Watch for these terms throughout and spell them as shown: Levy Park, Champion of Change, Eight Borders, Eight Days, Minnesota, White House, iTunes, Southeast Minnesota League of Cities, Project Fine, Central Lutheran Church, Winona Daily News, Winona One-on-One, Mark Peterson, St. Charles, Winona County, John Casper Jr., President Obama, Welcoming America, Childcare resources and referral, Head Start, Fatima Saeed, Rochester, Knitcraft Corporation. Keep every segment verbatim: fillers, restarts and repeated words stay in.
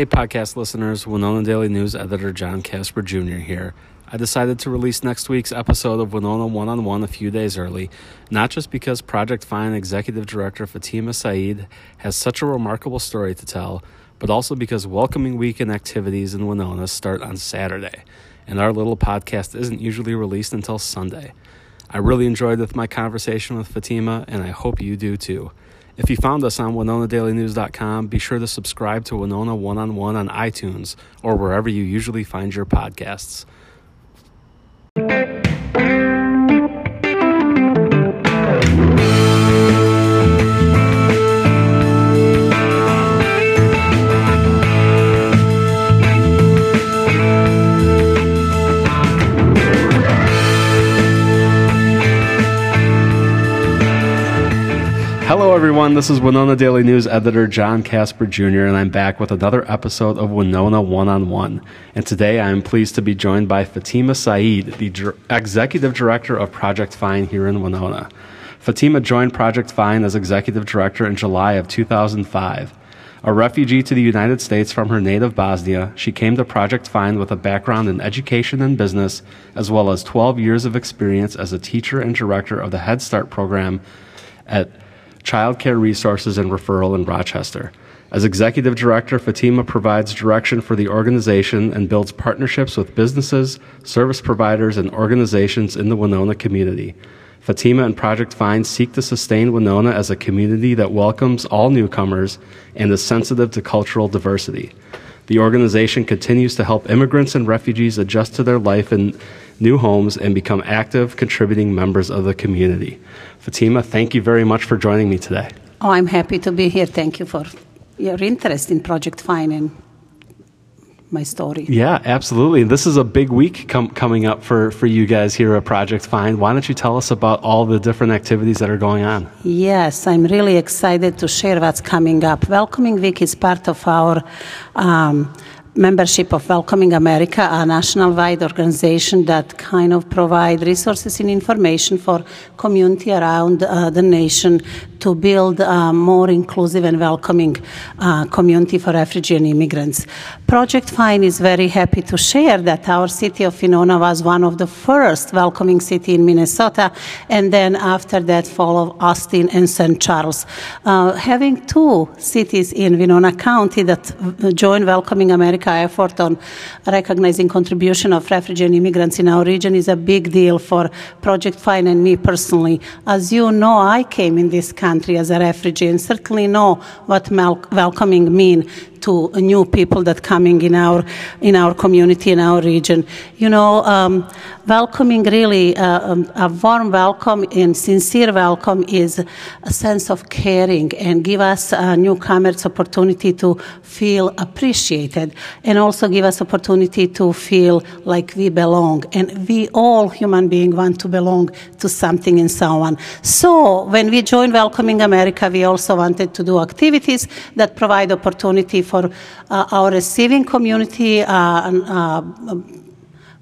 Hey podcast listeners, Winona Daily News editor John Casper Junior here. I decided to release next week's episode of Winona One-on-One a few days early, not just because Project Fine executive director Fatima Saeed has such a remarkable story to tell, but also because Welcoming Weekend activities in Winona start on Saturday, and our little podcast isn't usually released until Sunday. I really enjoyed my conversation with Fatima, and I hope you do too. If you found us on Winona Daily News dot com, be sure to subscribe to Winona One-on-One on iTunes or wherever you usually find your podcasts. Hello, everyone. This is Winona Daily News editor John Casper Junior, and I'm back with another episode of Winona One-on-One. And today I am pleased to be joined by Fatima Saeed, the Dr- executive director of Project Fine here in Winona. Fatima joined Project Fine as executive director in July of two thousand five. A refugee to the United States from her native Bosnia, she came to Project Fine with a background in education and business, as well as twelve years of experience as a teacher and director of the Head Start program at Childcare Resources and Referral in Rochester. As executive director, Fatima provides direction for the organization and builds partnerships with businesses, service providers, and organizations in the Winona community. Fatima and Project Fine seek to sustain Winona as a community that welcomes all newcomers and is sensitive to cultural diversity. The organization continues to help immigrants and refugees adjust to their life in new homes and become active, contributing members of the community. Fatima, thank you very much for joining me today. Oh, I'm happy to be here. Thank you for your interest in Project Fine and my story. Yeah, absolutely. This is a big week com- coming up for, for you guys here at Project Fine. Why don't you tell us about all the different activities that are going on? Yes, I'm really excited to share what's coming up. Welcoming Week is part of our um, membership of Welcoming America, a national-wide organization that kind of provide resources and information for community around uh, the nation to build a more inclusive and welcoming uh, community for refugee and immigrants. Project Fine is very happy to share that our city of Winona was one of the first welcoming city in Minnesota, and then after that followed Austin and Saint Charles. Uh, having two cities in Winona County that join Welcoming America effort on recognizing contribution of refugee and immigrants in our region is a big deal for Project Fine and me personally. As you know, I came in this country as a refugee and certainly know what mal- welcoming mean to new people that coming in our in our community, in our region. You know, um, welcoming really, uh, um, a warm welcome and sincere welcome is a sense of caring and give us uh, newcomers opportunity to feel appreciated and also give us opportunity to feel like we belong. And we all human beings want to belong to something and someone. So when we joined Welcoming America, we also wanted to do activities that provide opportunity for uh, our receiving community, uh, uh,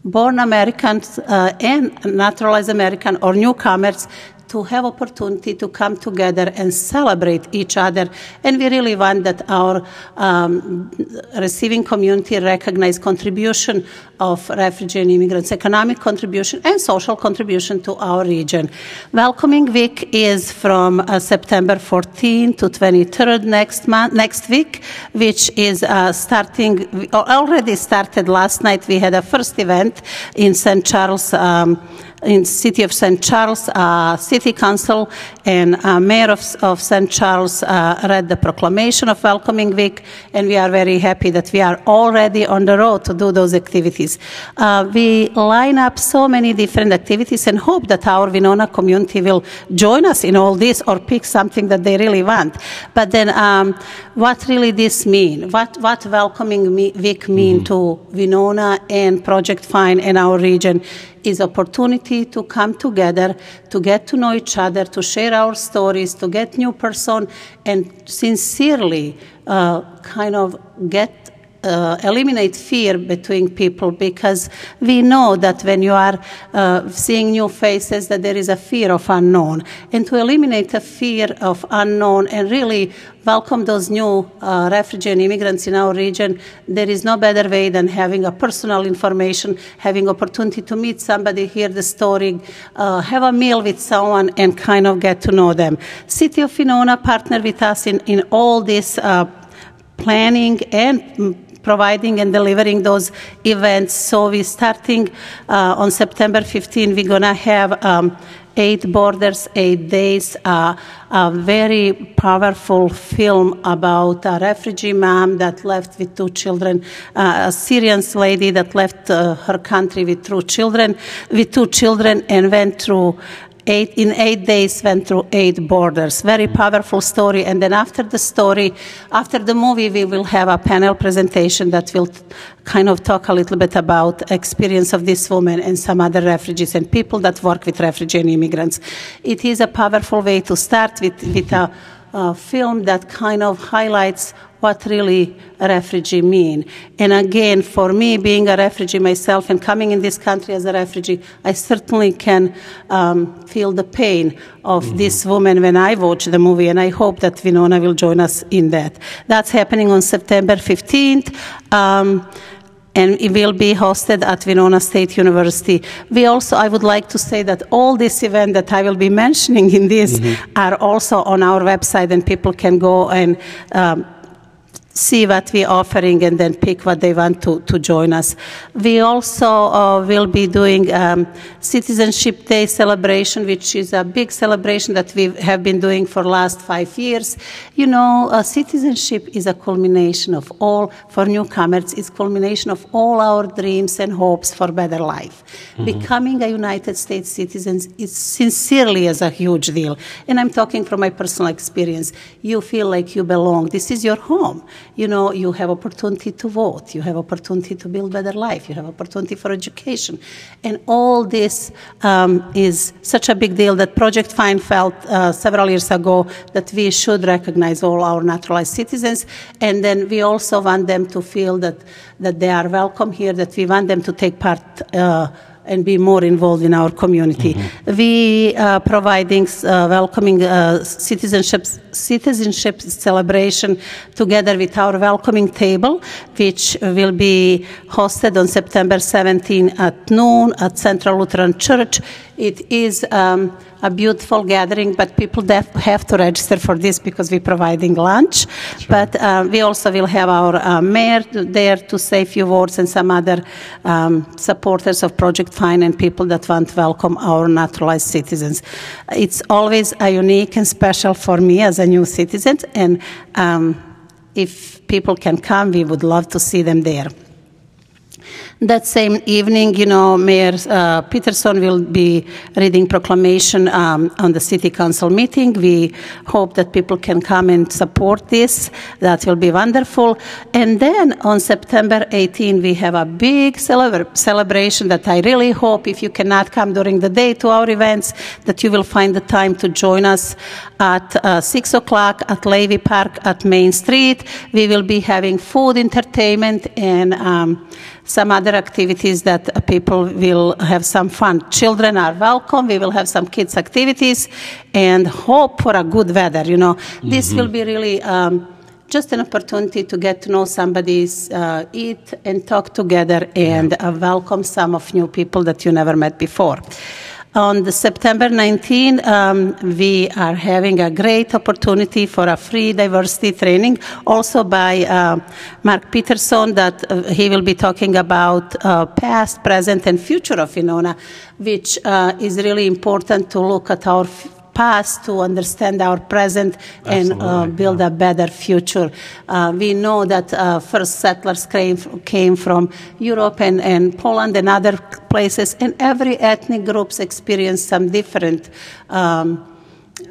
born Americans uh, and naturalized American or newcomers to have opportunity to come together and celebrate each other. And we really want that our um, receiving community recognize contribution of refugee and immigrants, economic contribution and social contribution to our region. Welcoming Week is from uh, September fourteenth to twenty-third next month, next week, which is uh, starting, we already started last night. We had a first event in Saint Charles, um, in city of Saint Charles, uh, City Council and uh, Mayor of, of Saint Charles uh, read the proclamation of Welcoming Week, and we are very happy that we are already on the road to do those activities. Uh, we line up so many different activities and hope that our Winona community will join us in all this or pick something that they really want. But then um, what really this mean? What, what Welcoming Me- Week mean mm-hmm. to Winona and Project Fine and our region? Is opportunity to come together, to get to know each other, to share our stories, to get new person, and sincerely uh, kind of get uh, eliminate fear between people, because we know that when you are uh, seeing new faces, that there is a fear of unknown. And to eliminate a fear of unknown and really welcome those new uh, refugee and immigrants in our region, there is no better way than having a personal information, having opportunity to meet somebody, hear the story, uh, have a meal with someone, and kind of get to know them. City of Winona partnered with us in, in all this uh, planning and providing and delivering those events. So we're starting uh, on September fifteenth, we're going to have um, Eight Borders, Eight Days, uh, a very powerful film about a refugee mom that left with two children, uh, a Syrian lady that left uh, her country with two children, with two children and went through Eight, in eight days, went through eight borders. Very powerful story. And then after the story, after the movie, we will have a panel presentation that will kind of talk a little bit about experience of this woman and some other refugees and people that work with refugee and immigrants. It is a powerful way to start with, with a, a film that kind of highlights what really a refugee mean. And again, for me, being a refugee myself and coming in this country as a refugee, I certainly can um, feel the pain of mm-hmm. this woman when I watch the movie, and I hope that Winona will join us in that. That's happening on September fifteenth. Um, and it will be hosted at Winona State University. We also, I would like to say that all this event that I will be mentioning in this mm-hmm. are also on our website, and people can go and um, see what we're offering and then pick what they want to, to join us. We also uh, will be doing um, Citizenship Day celebration, which is a big celebration that we have been doing for the last five years. You know, uh, citizenship is a culmination of all, for newcomers, it's culmination of all our dreams and hopes for better life. Mm-hmm. Becoming a United States citizen is sincerely is a huge deal. And I'm talking from my personal experience. You feel like you belong. This is your home. You know, you have opportunity to vote, you have opportunity to build better life, you have opportunity for education. And all this um, is such a big deal that Project Fine felt uh, several years ago that we should recognize all our naturalized citizens. And then we also want them to feel that, that they are welcome here, that we want them to take part uh, and be more involved in our community. Mm-hmm. We are providing uh, welcoming uh, citizenship, citizenship celebration together with our welcoming table, which will be hosted on September seventeenth at noon at Central Lutheran Church. It is um, a beautiful gathering, but people def- have to register for this because we're providing lunch. Sure. But uh, we also will have our uh, mayor there to say a few words and some other um, supporters of Project Fine and people that want to welcome our naturalized citizens. It's always a unique and special for me as a new citizen, and um, if people can come, we would love to see them there. That same evening, you know, Mayor uh, Peterson will be reading proclamation um, on the City Council meeting. We hope that people can come and support this. That will be wonderful. And then on September eighteenth, we have a big cele- celebration that I really hope, if you cannot come during the day to our events, that you will find the time to join us at uh, six o'clock at Levy Park at Main Street. We will be having food, entertainment, and um, some other activities that uh, people will have some fun. Children are welcome. We will have some kids' activities and hope for a good weather, you know. Mm-hmm. This will be really um, just an opportunity to get to know somebody's, uh, eat and talk together and uh, welcome some of new people that you never met before. On the September nineteenth, um, we are having a great opportunity for a free diversity training, also by uh, Mark Peterson, that uh, he will be talking about uh, past, present, and future of Winona, which uh, is really important to look at our f- past, to understand our present, Absolutely. and uh, build yeah. a better future. Uh, we know that uh, first settlers came from, came from Europe and, and Poland and other places, and every ethnic groups experienced some different um,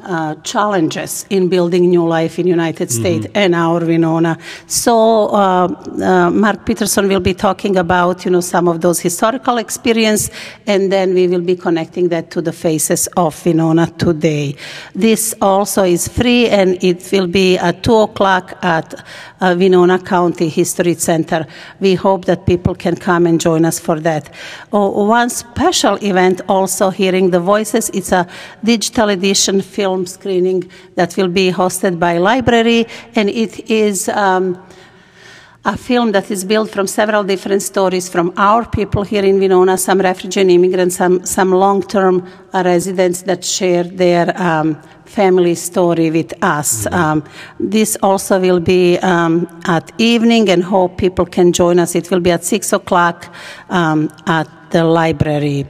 Uh, challenges in building new life in United States mm-hmm. and our Winona. So uh, uh, Mark Peterson will be talking about, you know, some of those historical experience, and then we will be connecting that to the faces of Winona today. This also is free, and it will be at two o'clock at uh, Winona County History Center. We hope that people can come and join us for that. Oh, one special event also, Hearing the Voices. It's a digital edition film film screening that will be hosted by library, and it is um, a film that is built from several different stories from our people here in Winona, some refugee and immigrants, some, some long-term uh, residents that share their um, family story with us. Mm-hmm. Um, this also will be um, at evening, and hope people can join us. It will be at six o'clock um, at the library.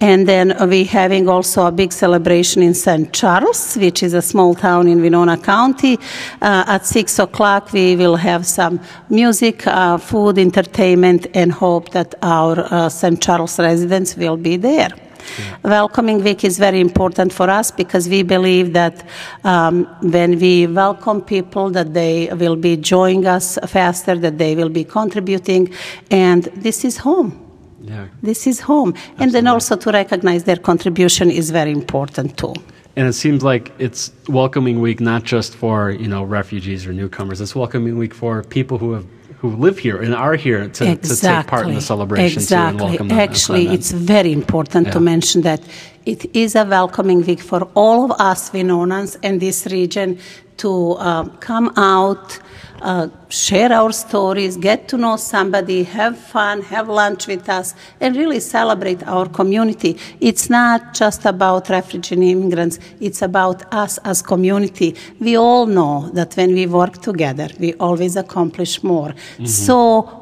And then we're having also a big celebration in Saint Charles, which is a small town in Winona County. Uh, at six o'clock, we will have some music, uh, food, entertainment, and hope that our uh, Saint Charles residents will be there. Mm-hmm. Welcoming Week is very important for us because we believe that um, when we welcome people, that they will be joining us faster, that they will be contributing, and this is home. Yeah. This is home. Absolutely. And then also to recognize their contribution is very important too. And it seems like it's Welcoming Week not just for, you know, refugees or newcomers. It's Welcoming Week for people who have who live here and are here to, exactly. to take part in the celebration. Exactly. Too, and welcome them. Actually, it's very important yeah. to mention that it is a Welcoming Week for all of us Winonans in this region to uh, come out, Uh, share our stories, get to know somebody, have fun, have lunch with us, and really celebrate our community. It's not just about refugee and immigrants, it's about us as community. We all know that when we work together, we always accomplish more. Mm-hmm. So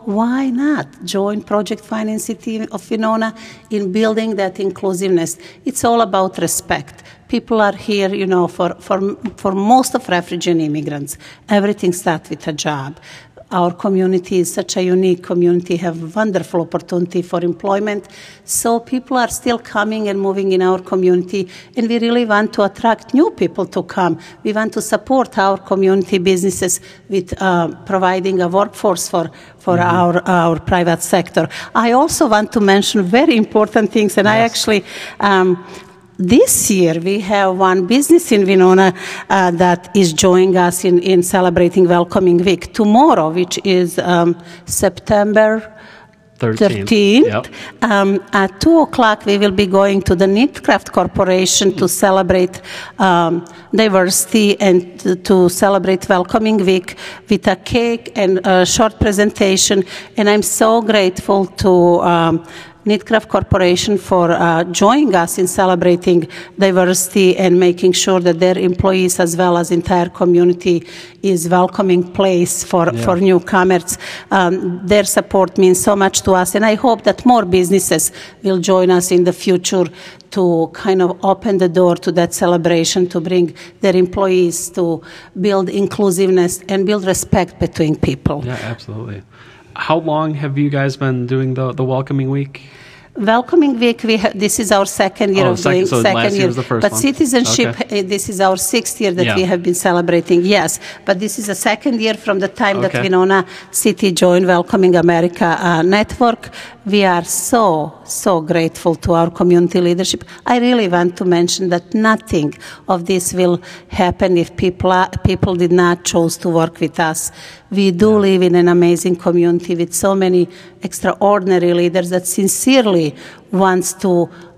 why not join Project Fine in City of Winona in building that inclusiveness? It's all about respect. People are here, you know, for, for, for most of refugee and immigrants. Everything starts with a job. Our community is such a unique community, have wonderful opportunity for employment. So people are still coming and moving in our community, and we really want to attract new people to come. We want to support our community businesses with uh, providing a workforce for, for mm-hmm. our, our private sector. I also want to mention very important things, and yes. I actually... Um, This year, we have one business in Winona uh, that is joining us in, in celebrating Welcoming Week. Tomorrow, which is um, September thirteenth, thirteenth yep. um, at two o'clock, we will be going to the Knitcraft Corporation mm-hmm. to celebrate um, diversity and to, to celebrate Welcoming Week with a cake and a short presentation. And I'm so grateful to... Um, Knitcraft Corporation for uh, joining us in celebrating diversity and making sure that their employees as well as entire community is welcoming place for, yeah. for newcomers. Um, their support means so much to us, and I hope that more businesses will join us in the future to kind of open the door to that celebration, to bring their employees, to build inclusiveness and build respect between people. Yeah, absolutely. How long have you guys been doing the, the Welcoming Week? Welcoming Week, we ha- this is our second year oh, of sec- doing so second year, year was the first but one. Citizenship, okay. This is our sixth year that yeah. we have been celebrating, yes, but this is the second year from the time okay. that Winona City joined Welcoming America uh, Network. We are so, so grateful to our community leadership. I really want to mention that nothing of this will happen if people are, people did not choose to work with us. We do yeah. live in an amazing community with so many extraordinary leaders that sincerely wants to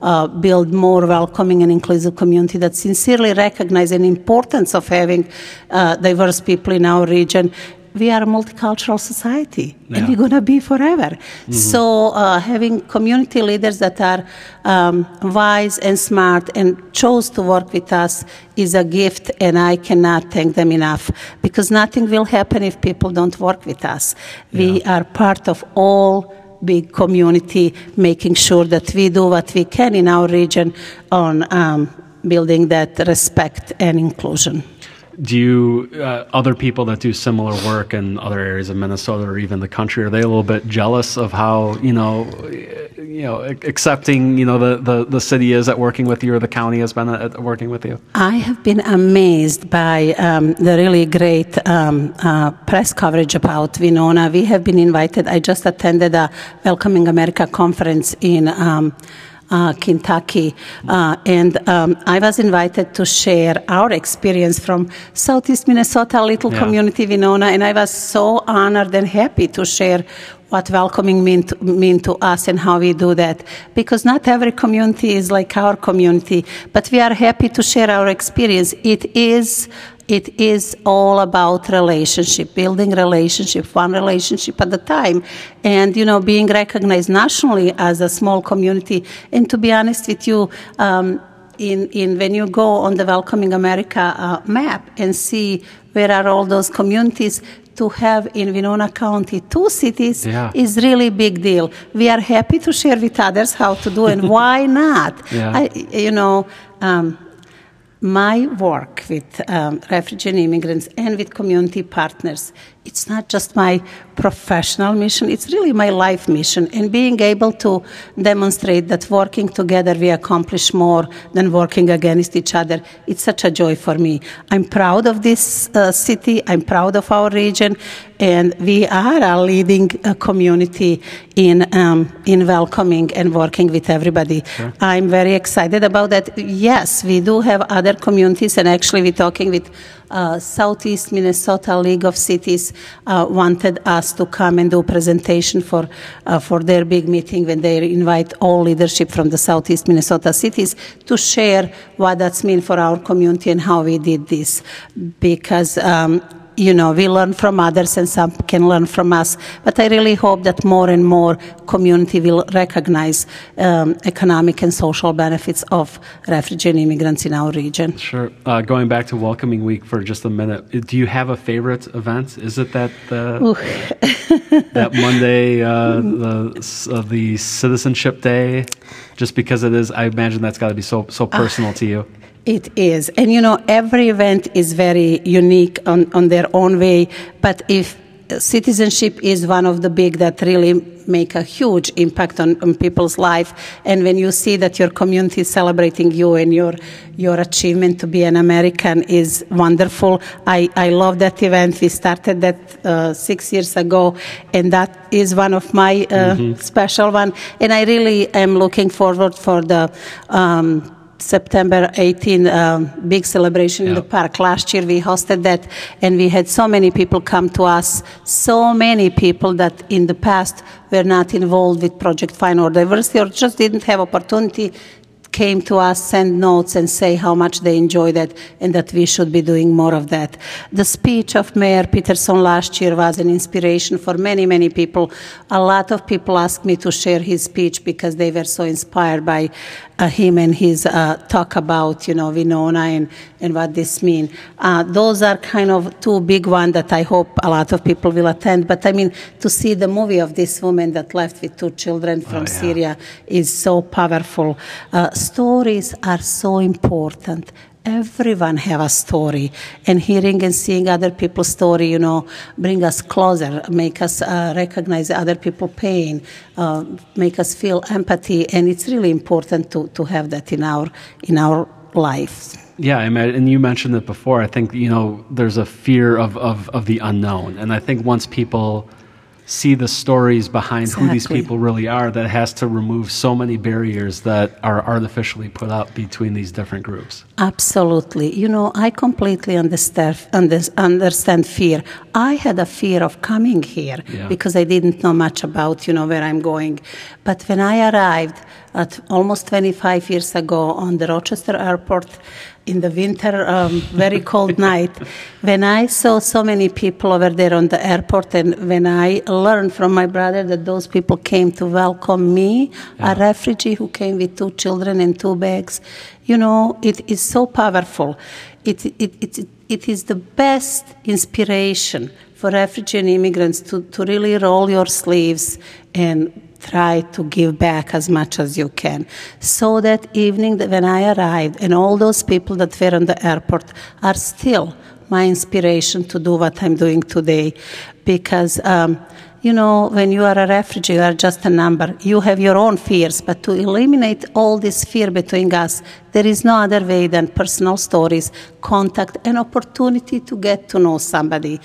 uh, build more welcoming and inclusive community, that sincerely recognize the importance of having uh, diverse people in our region. We are a multicultural society, yeah. and we're going to be forever. Mm-hmm. So uh, having community leaders that are um, wise and smart and chose to work with us is a gift, and I cannot thank them enough, because nothing will happen if people don't work with us. Yeah. We are part of all big community, making sure that we do what we can in our region on um, building that respect and inclusion. Do you, uh, other people that do similar work in other areas of Minnesota or even the country, are they a little bit jealous of how, you know, you know, accepting, you know, the, the, the city is at working with you, or the county has been at working with you? I have been amazed by um, the really great um, uh, press coverage about Winona. We have been invited. I just attended a Welcoming America conference in um Uh, Kentucky, uh, and um, I was invited to share our experience from Southeast Minnesota, little yeah. community Winona, and I was so honored and happy to share what welcoming mean to, mean to us and how we do that. Because not every community is like our community, but we are happy to share our experience. It is It is all about relationship, building relationship, one relationship at a time. And, you know, being recognized nationally as a small community. And to be honest with you, um, in, in when you go on the Welcoming America uh, map and see where are all those communities, to have in Winona County two cities yeah. is really a big deal. We are happy to share with others how to do and why not? Yeah. I, you know... Um, My work with um, refugee and immigrants and with community partners, it's not just my professional mission, it's really my life mission. And being able to demonstrate that working together we accomplish more than working against each other, it's such a joy for me. I'm proud of this uh, city, I'm proud of our region, and we are a leading uh, community in, um, in welcoming and working with everybody. Sure. I'm very excited about that. Yes, we do have other communities, and actually we're talking with uh, Southeast Minnesota League of Cities uh, wanted us to come and do a presentation for uh, for their big meeting when they invite all leadership from the Southeast Minnesota cities to share what that's mean for our community and how we did this, because um, you know, we learn from others and some can learn from us. But I really hope that more and more community will recognize um, economic and social benefits of refugee and immigrants in our region. Sure. Uh, going back to Welcoming Week for just a minute, do you have a favorite event? Is it that uh, that Monday, uh, the, uh, the Citizenship Day? Just because it is, I imagine that's got to be so so personal uh, to you. It is. And, you know, every event is very unique on, on their own way. But if citizenship is one of the big that really make a huge impact on, on people's life. And when you see that your community is celebrating you and your your achievement to be an American is wonderful. I, I love that event. We started that uh, six years ago, and that is one of my uh, mm-hmm. special one. And I really am looking forward for the... Um, September eighteenth, um, big celebration yeah. in the park. Last year we hosted that, and we had so many people come to us, so many people that in the past were not involved with Project Fine or Diversity or just didn't have opportunity, came to us, send notes, and say how much they enjoy that and that we should be doing more of that. The speech of Mayor Peterson last year was an inspiration for many, many people. A lot of people asked me to share his speech because they were so inspired by uh, him and his uh, talk about, you know, Winona and, and what this means. Uh, those are kind of two big ones that I hope a lot of people will attend. But, I mean, to see the movie of this woman that left with two children from oh, yeah. Syria is so powerful. Uh, Stories are so important. Everyone have a story, and hearing and seeing other people's story, you know, bring us closer, make us uh, recognize other people's pain, uh, make us feel empathy, and it's really important to to have that in our in our lives. Yeah, I mean, and you mentioned it before. I think, you know, there's a fear of of, of the unknown, and I think once people see the stories behind exactly. who these people really are, that has to remove so many barriers that are artificially put up between these different groups. Absolutely. You know, I completely understand, understand fear. I had a fear of coming here yeah. because I didn't know much about, you know, where I'm going. But when I arrived at almost twenty-five years ago on the Rochester airport, in the winter, um, very cold night, when I saw so many people over there on the airport, and when I learned from my brother that those people came to welcome me, yeah. a refugee who came with two children and two bags, you know, it is so powerful. It it it it, it is the best inspiration for refugee and immigrants to, to really roll your sleeves and try to give back as much as you can. So that evening when I arrived, and all those people that were on the airport are still my inspiration to do what I'm doing today, because um, you know, when you are a refugee, you are just a number. You have your own fears, but to eliminate all this fear between us, there is no other way than personal stories, contact, and opportunity to get to know somebody.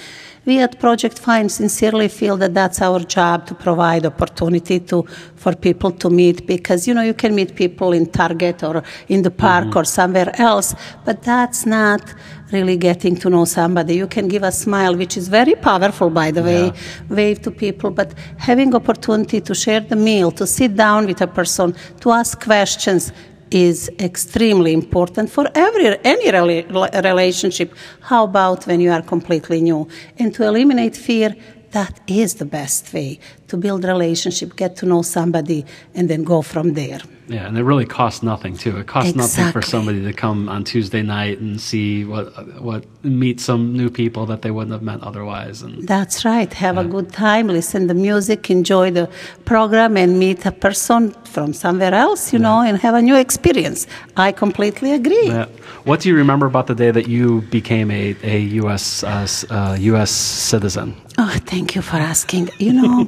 We at Project Fine sincerely feel that that's our job, to provide opportunity to for people to meet, because, you know, you can meet people in Target or in the park mm-hmm. or somewhere else, but that's not really getting to know somebody. You can give a smile, which is very powerful, by the way, yeah. wave to people, but having opportunity to share the meal, to sit down with a person, to ask questions, is extremely important for every any rela- relationship. How about when you are completely new? And to eliminate fear, that is the best way to build relationship, get to know somebody, and then go from there. Yeah, and it really costs nothing, too. It costs exactly. nothing for somebody to come on Tuesday night and see what, what meet some new people that they wouldn't have met otherwise. And that's right. Have yeah. a good time, listen to music, enjoy the program, and meet a person from somewhere else, you yeah. know, and have a new experience. I completely agree. Yeah. What do you remember about the day that you became a, a U S uh, uh, U S citizen? Oh, thank you for asking. You know,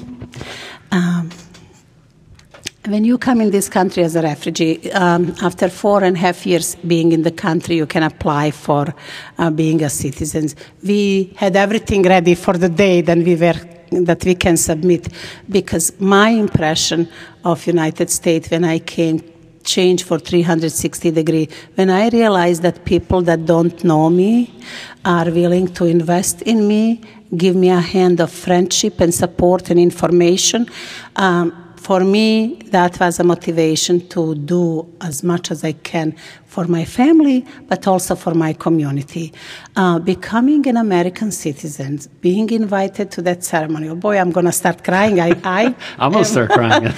um, when you come in this country as a refugee, um, after four and a half years being in the country, you can apply for uh, being a citizen. We had everything ready for the day that we were that we can submit, because my impression of United States when I came changed for three hundred sixty degree. When I realized that people that don't know me are willing to invest in me, give me a hand of friendship and support and information. Um, for me, that was a motivation to do as much as I can for my family, but also for my community. Uh, becoming an American citizen, being invited to that ceremony. Oh boy, I'm going to start crying. I, I I'm going to start crying.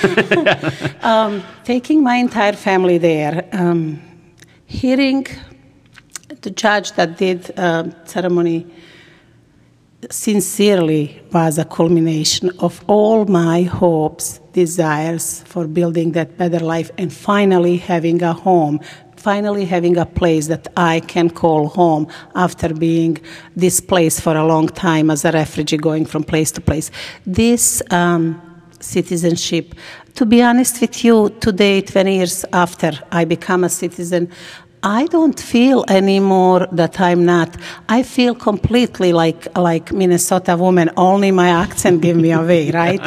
um, taking my entire family there, um, hearing the judge that did uh, ceremony sincerely was a culmination of all my hopes, desires for building that better life, and finally having a home, finally having a place that I can call home after being displaced for a long time as a refugee, going from place to place. This um, citizenship, to be honest with you, today, twenty years after I become a citizen, I don't feel anymore that I'm not. I feel completely like like Minnesota woman, only my accent give me away, right?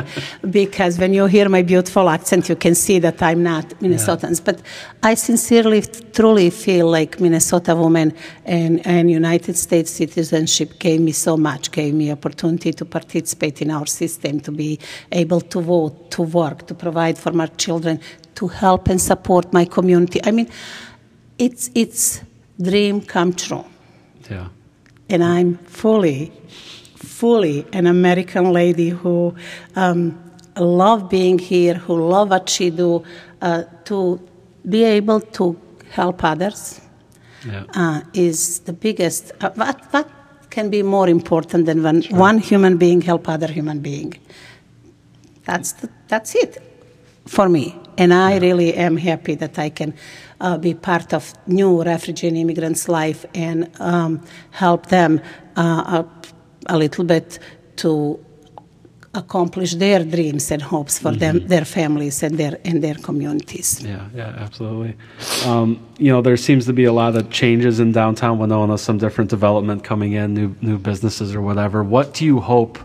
Because when you hear my beautiful accent, you can see that I'm not Minnesotans. Yeah. But I sincerely, truly feel like Minnesota woman and, and United States citizenship gave me so much, gave me opportunity to participate in our system, to be able to vote, to work, to provide for my children, to help and support my community. I mean, It's it's dream come true. Yeah. And I'm fully, fully an American lady who um, love being here, who love what she do, uh, to be able to help others yeah. uh, is the biggest. Uh, what, what can be more important than when sure. one human being help other human being? That's the, that's it for me. And I yeah. really am happy that I can uh, be part of new refugee and immigrants' life and um, help them uh, a, a little bit to accomplish their dreams and hopes for mm-hmm. them, their families, and their and their communities. Yeah, yeah, absolutely. Um, you know, there seems to be a lot of changes in downtown Winona, some different development coming in, new new businesses or whatever. What do you hope?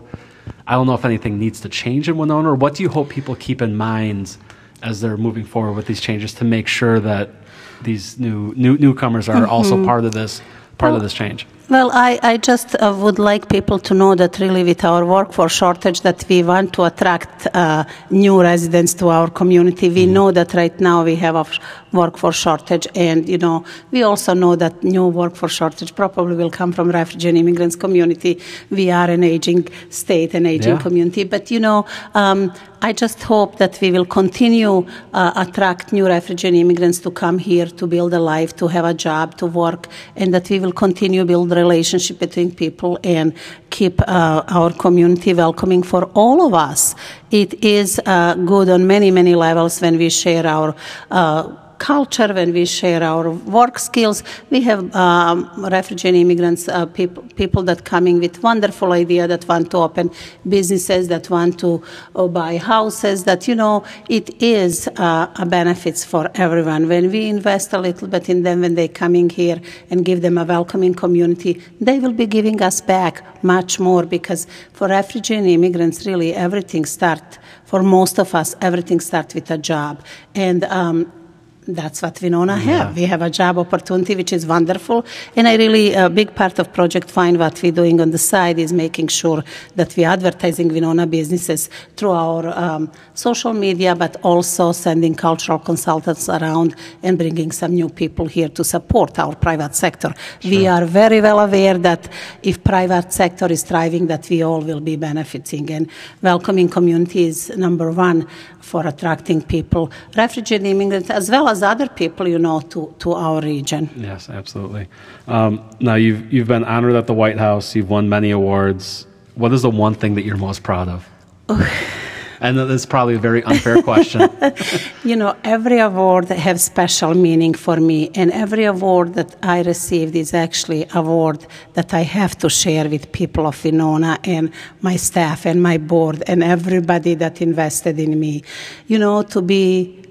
I don't know if anything needs to change in Winona, or what do you hope people keep in mind as they're moving forward with these changes to make sure that these new, new newcomers are mm-hmm. also part of this part well, of this change? Well, I, I just uh, would like people to know that really with our workforce shortage that we want to attract uh, new residents to our community. We mm-hmm. know that right now we have a f- workforce shortage, and, you know, we also know that new workforce shortage probably will come from refugee and immigrants community. We are an aging state, an aging yeah. community. But, you know, um, I just hope that we will continue uh, attract new refugee and immigrants to come here, to build a life, to have a job, to work, and that we will continue build relationship between people and keep uh, our community welcoming for all of us. It is uh, good on many, many levels when we share our uh, culture, when we share our work skills. We have um, refugee and immigrants, uh, people, people that coming with wonderful idea, that want to open businesses, that want to uh, buy houses, that, you know, it is uh, a benefits for everyone. When we invest a little bit in them, when they coming here and give them a welcoming community, they will be giving us back much more, because for refugee and immigrants, really everything starts, for most of us, everything starts with a job. And um, that's what Winona have. Yeah. We have a job opportunity, which is wonderful. And I really, a big part of Project Fine, what we're doing on the side, is making sure that we're advertising Winona businesses through our um, social media, but also sending cultural consultants around and bringing some new people here to support our private sector. Sure. We are very well aware that if private sector is thriving, that we all will be benefiting. And welcoming community is number one for attracting people, refugee and immigrants, as well as other people, you know, to, to our region. Yes, absolutely. Um, now, you've, you've been honored at the White House. You've won many awards. What is the one thing that you're most proud of? And that's probably a very unfair question. You know, every award has special meaning for me, and every award that I received is actually an award that I have to share with people of Winona and my staff and my board and everybody that invested in me. You know, to be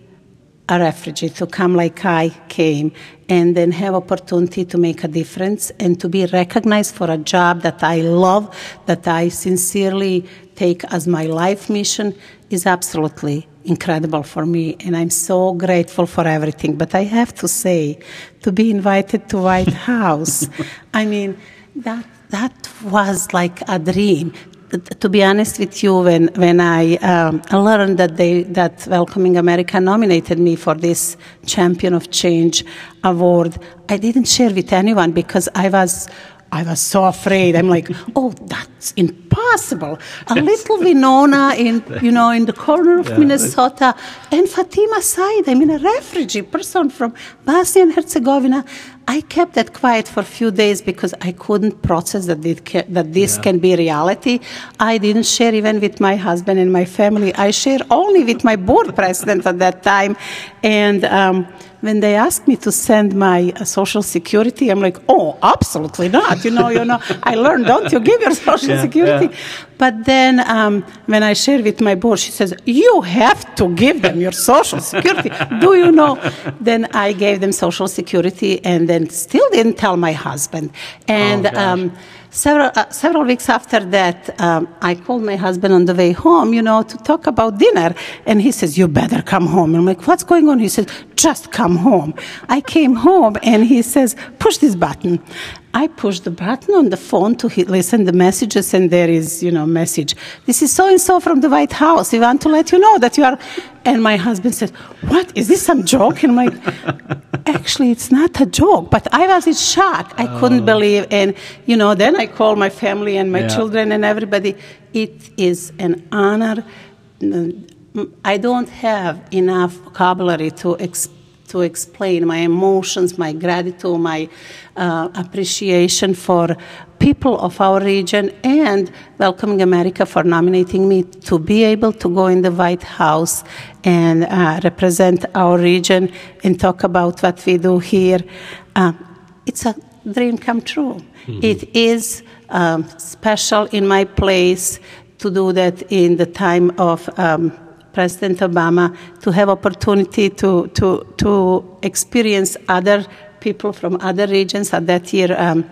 a refugee, to come like I came, and then have opportunity to make a difference and to be recognized for a job that I love, that I sincerely take as my life mission, is absolutely incredible for me, and I'm so grateful for everything. But I have to say, to be invited to White House, I mean, that that was like a dream. To be honest with you, when when I um, learned that they that Welcoming America nominated me for this Champion of Change award, I didn't share with anyone, because I was I was so afraid. I'm like, oh, that's impossible. A yes. little Winona in you know in the corner of yeah, Minnesota, and Fatima Saeed, I mean, a refugee person from Bosnia and Herzegovina. I kept that quiet for a few days because I couldn't process that it ca- that this yeah. can be reality. I didn't share even with my husband and my family. I shared only with my board president at that time. And um, when they asked me to send my uh, social security, I'm like, oh, absolutely not. You know, you know. I learned, don't you give your social yeah, security. Yeah. But then um, when I shared with my board, she says, you have to give them your social security. Do you know? Then I gave them social security, and then still didn't tell my husband. And oh, um, several uh, several weeks after that, um, I called my husband on the way home, you know, to talk about dinner. And he says, you better come home. I'm like, what's going on? He says, just come home. I came home, and he says, push this button. I pushed the button on the phone to he- listen the messages, and there is, you know, message. This is so-and-so from the White House. We want to let you know that you are... And my husband said, what, is this some joke? And I'm like, actually, it's not a joke. But I was in shock. I oh. couldn't believe. And, you know, then I called my family and my yeah. children and everybody. It is an honor. I don't have enough vocabulary to explain. to explain my emotions, my gratitude, my uh, appreciation for people of our region, and Welcoming America for nominating me to be able to go in the White House and uh, represent our region and talk about what we do here. Uh, it's a dream come true. Mm-hmm. It is um, special in my place to do that in the time of... Um, President Obama, to have opportunity to to to experience other people from other regions. At that year, um,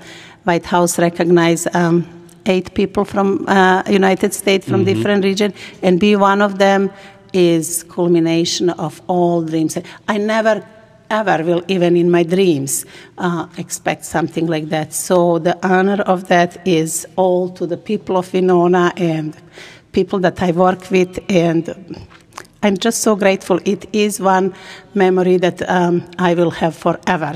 White House recognized um, eight people from uh, United States from mm-hmm. different region, and be one of them is culmination of all dreams. I never ever will, even in my dreams, uh, expect something like that. So the honor of that is all to the people of Winona and people that I work with, and I'm just so grateful. It is one memory that um, I will have forever. Uh,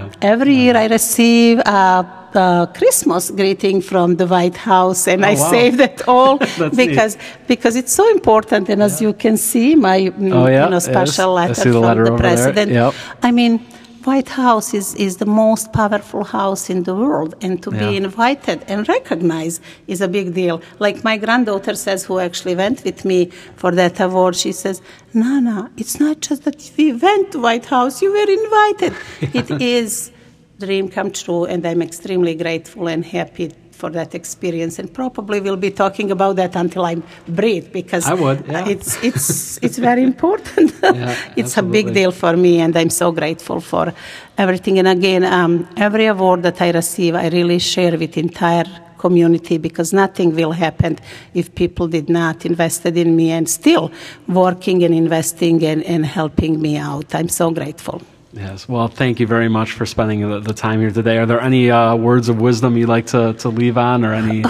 yeah. Every yeah. year I receive a, a Christmas greeting from the White House, and oh, I wow. save that all because neat. because it's so important. And yeah. as you can see, my oh, yeah. you know, special yes. letter from the, the president. Yep. I mean, White House is, is the most powerful house in the world, and to yeah. be invited and recognized is a big deal. Like my granddaughter says, who actually went with me for that award, she says, Nana, it's not just that we went to White House, you were invited. yeah. It is a dream come true, and I'm extremely grateful and happy for that experience, and probably we'll be talking about that until I breathe, because I would, yeah. it's it's it's very important. yeah, it's absolutely. A big deal for me, and I'm so grateful for everything. And again, um, every award that I receive, I really share with the entire community, because nothing will happen if people did not invested in me and still working and investing and, and helping me out. I'm so grateful. Yes. Well, thank you very much for spending the, the time here today. Are there any uh, words of wisdom you'd like to, to leave on, or any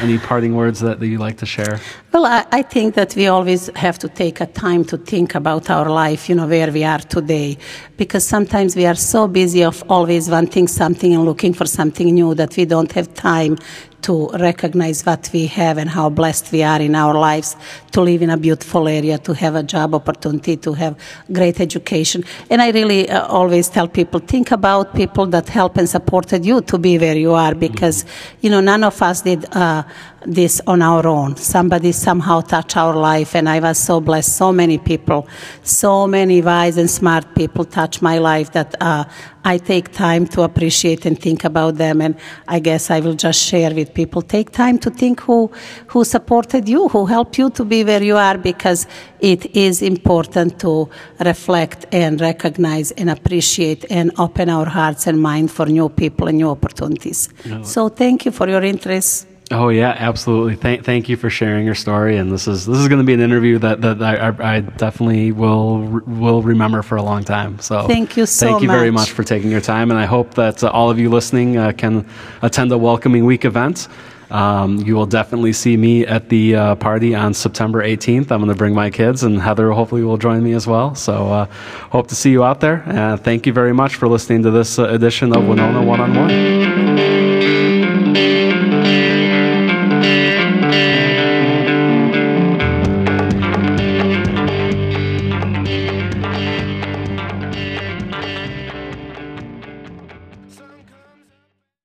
any parting words that, that you'd like to share? Well, I, I think that we always have to take a time to think about our life, you know, where we are today, because sometimes we are so busy of always wanting something and looking for something new that we don't have time to recognize what we have and how blessed we are in our lives to live in a beautiful area, to have a job opportunity, to have great education. And I really uh, always tell people, think about people that help and supported you to be where you are, because, you know, none of us did uh, this on our own. Somebody somehow touched our life, and I was so blessed. So many people, so many wise and smart people touched my life that uh, I take time to appreciate and think about them. And I guess I will just share with people, take time to think who who supported you, who helped you to be where you are, because it is important to reflect and recognize and appreciate and open our hearts and mind for new people and new opportunities. No. So thank you for your interest. Oh yeah, absolutely. Thank thank you for sharing your story, and this is this is going to be an interview that that I, I definitely will will remember for a long time. So thank you so much. Thank you very much for taking your time, and I hope that uh, all of you listening uh, can attend the Welcoming Week event. Um, you will definitely see me at the uh, party on September eighteenth. I'm going to bring my kids, and Heather hopefully will join me as well. So uh, hope to see you out there. Uh, thank you very much for listening to this uh, edition of Winona One-on-One.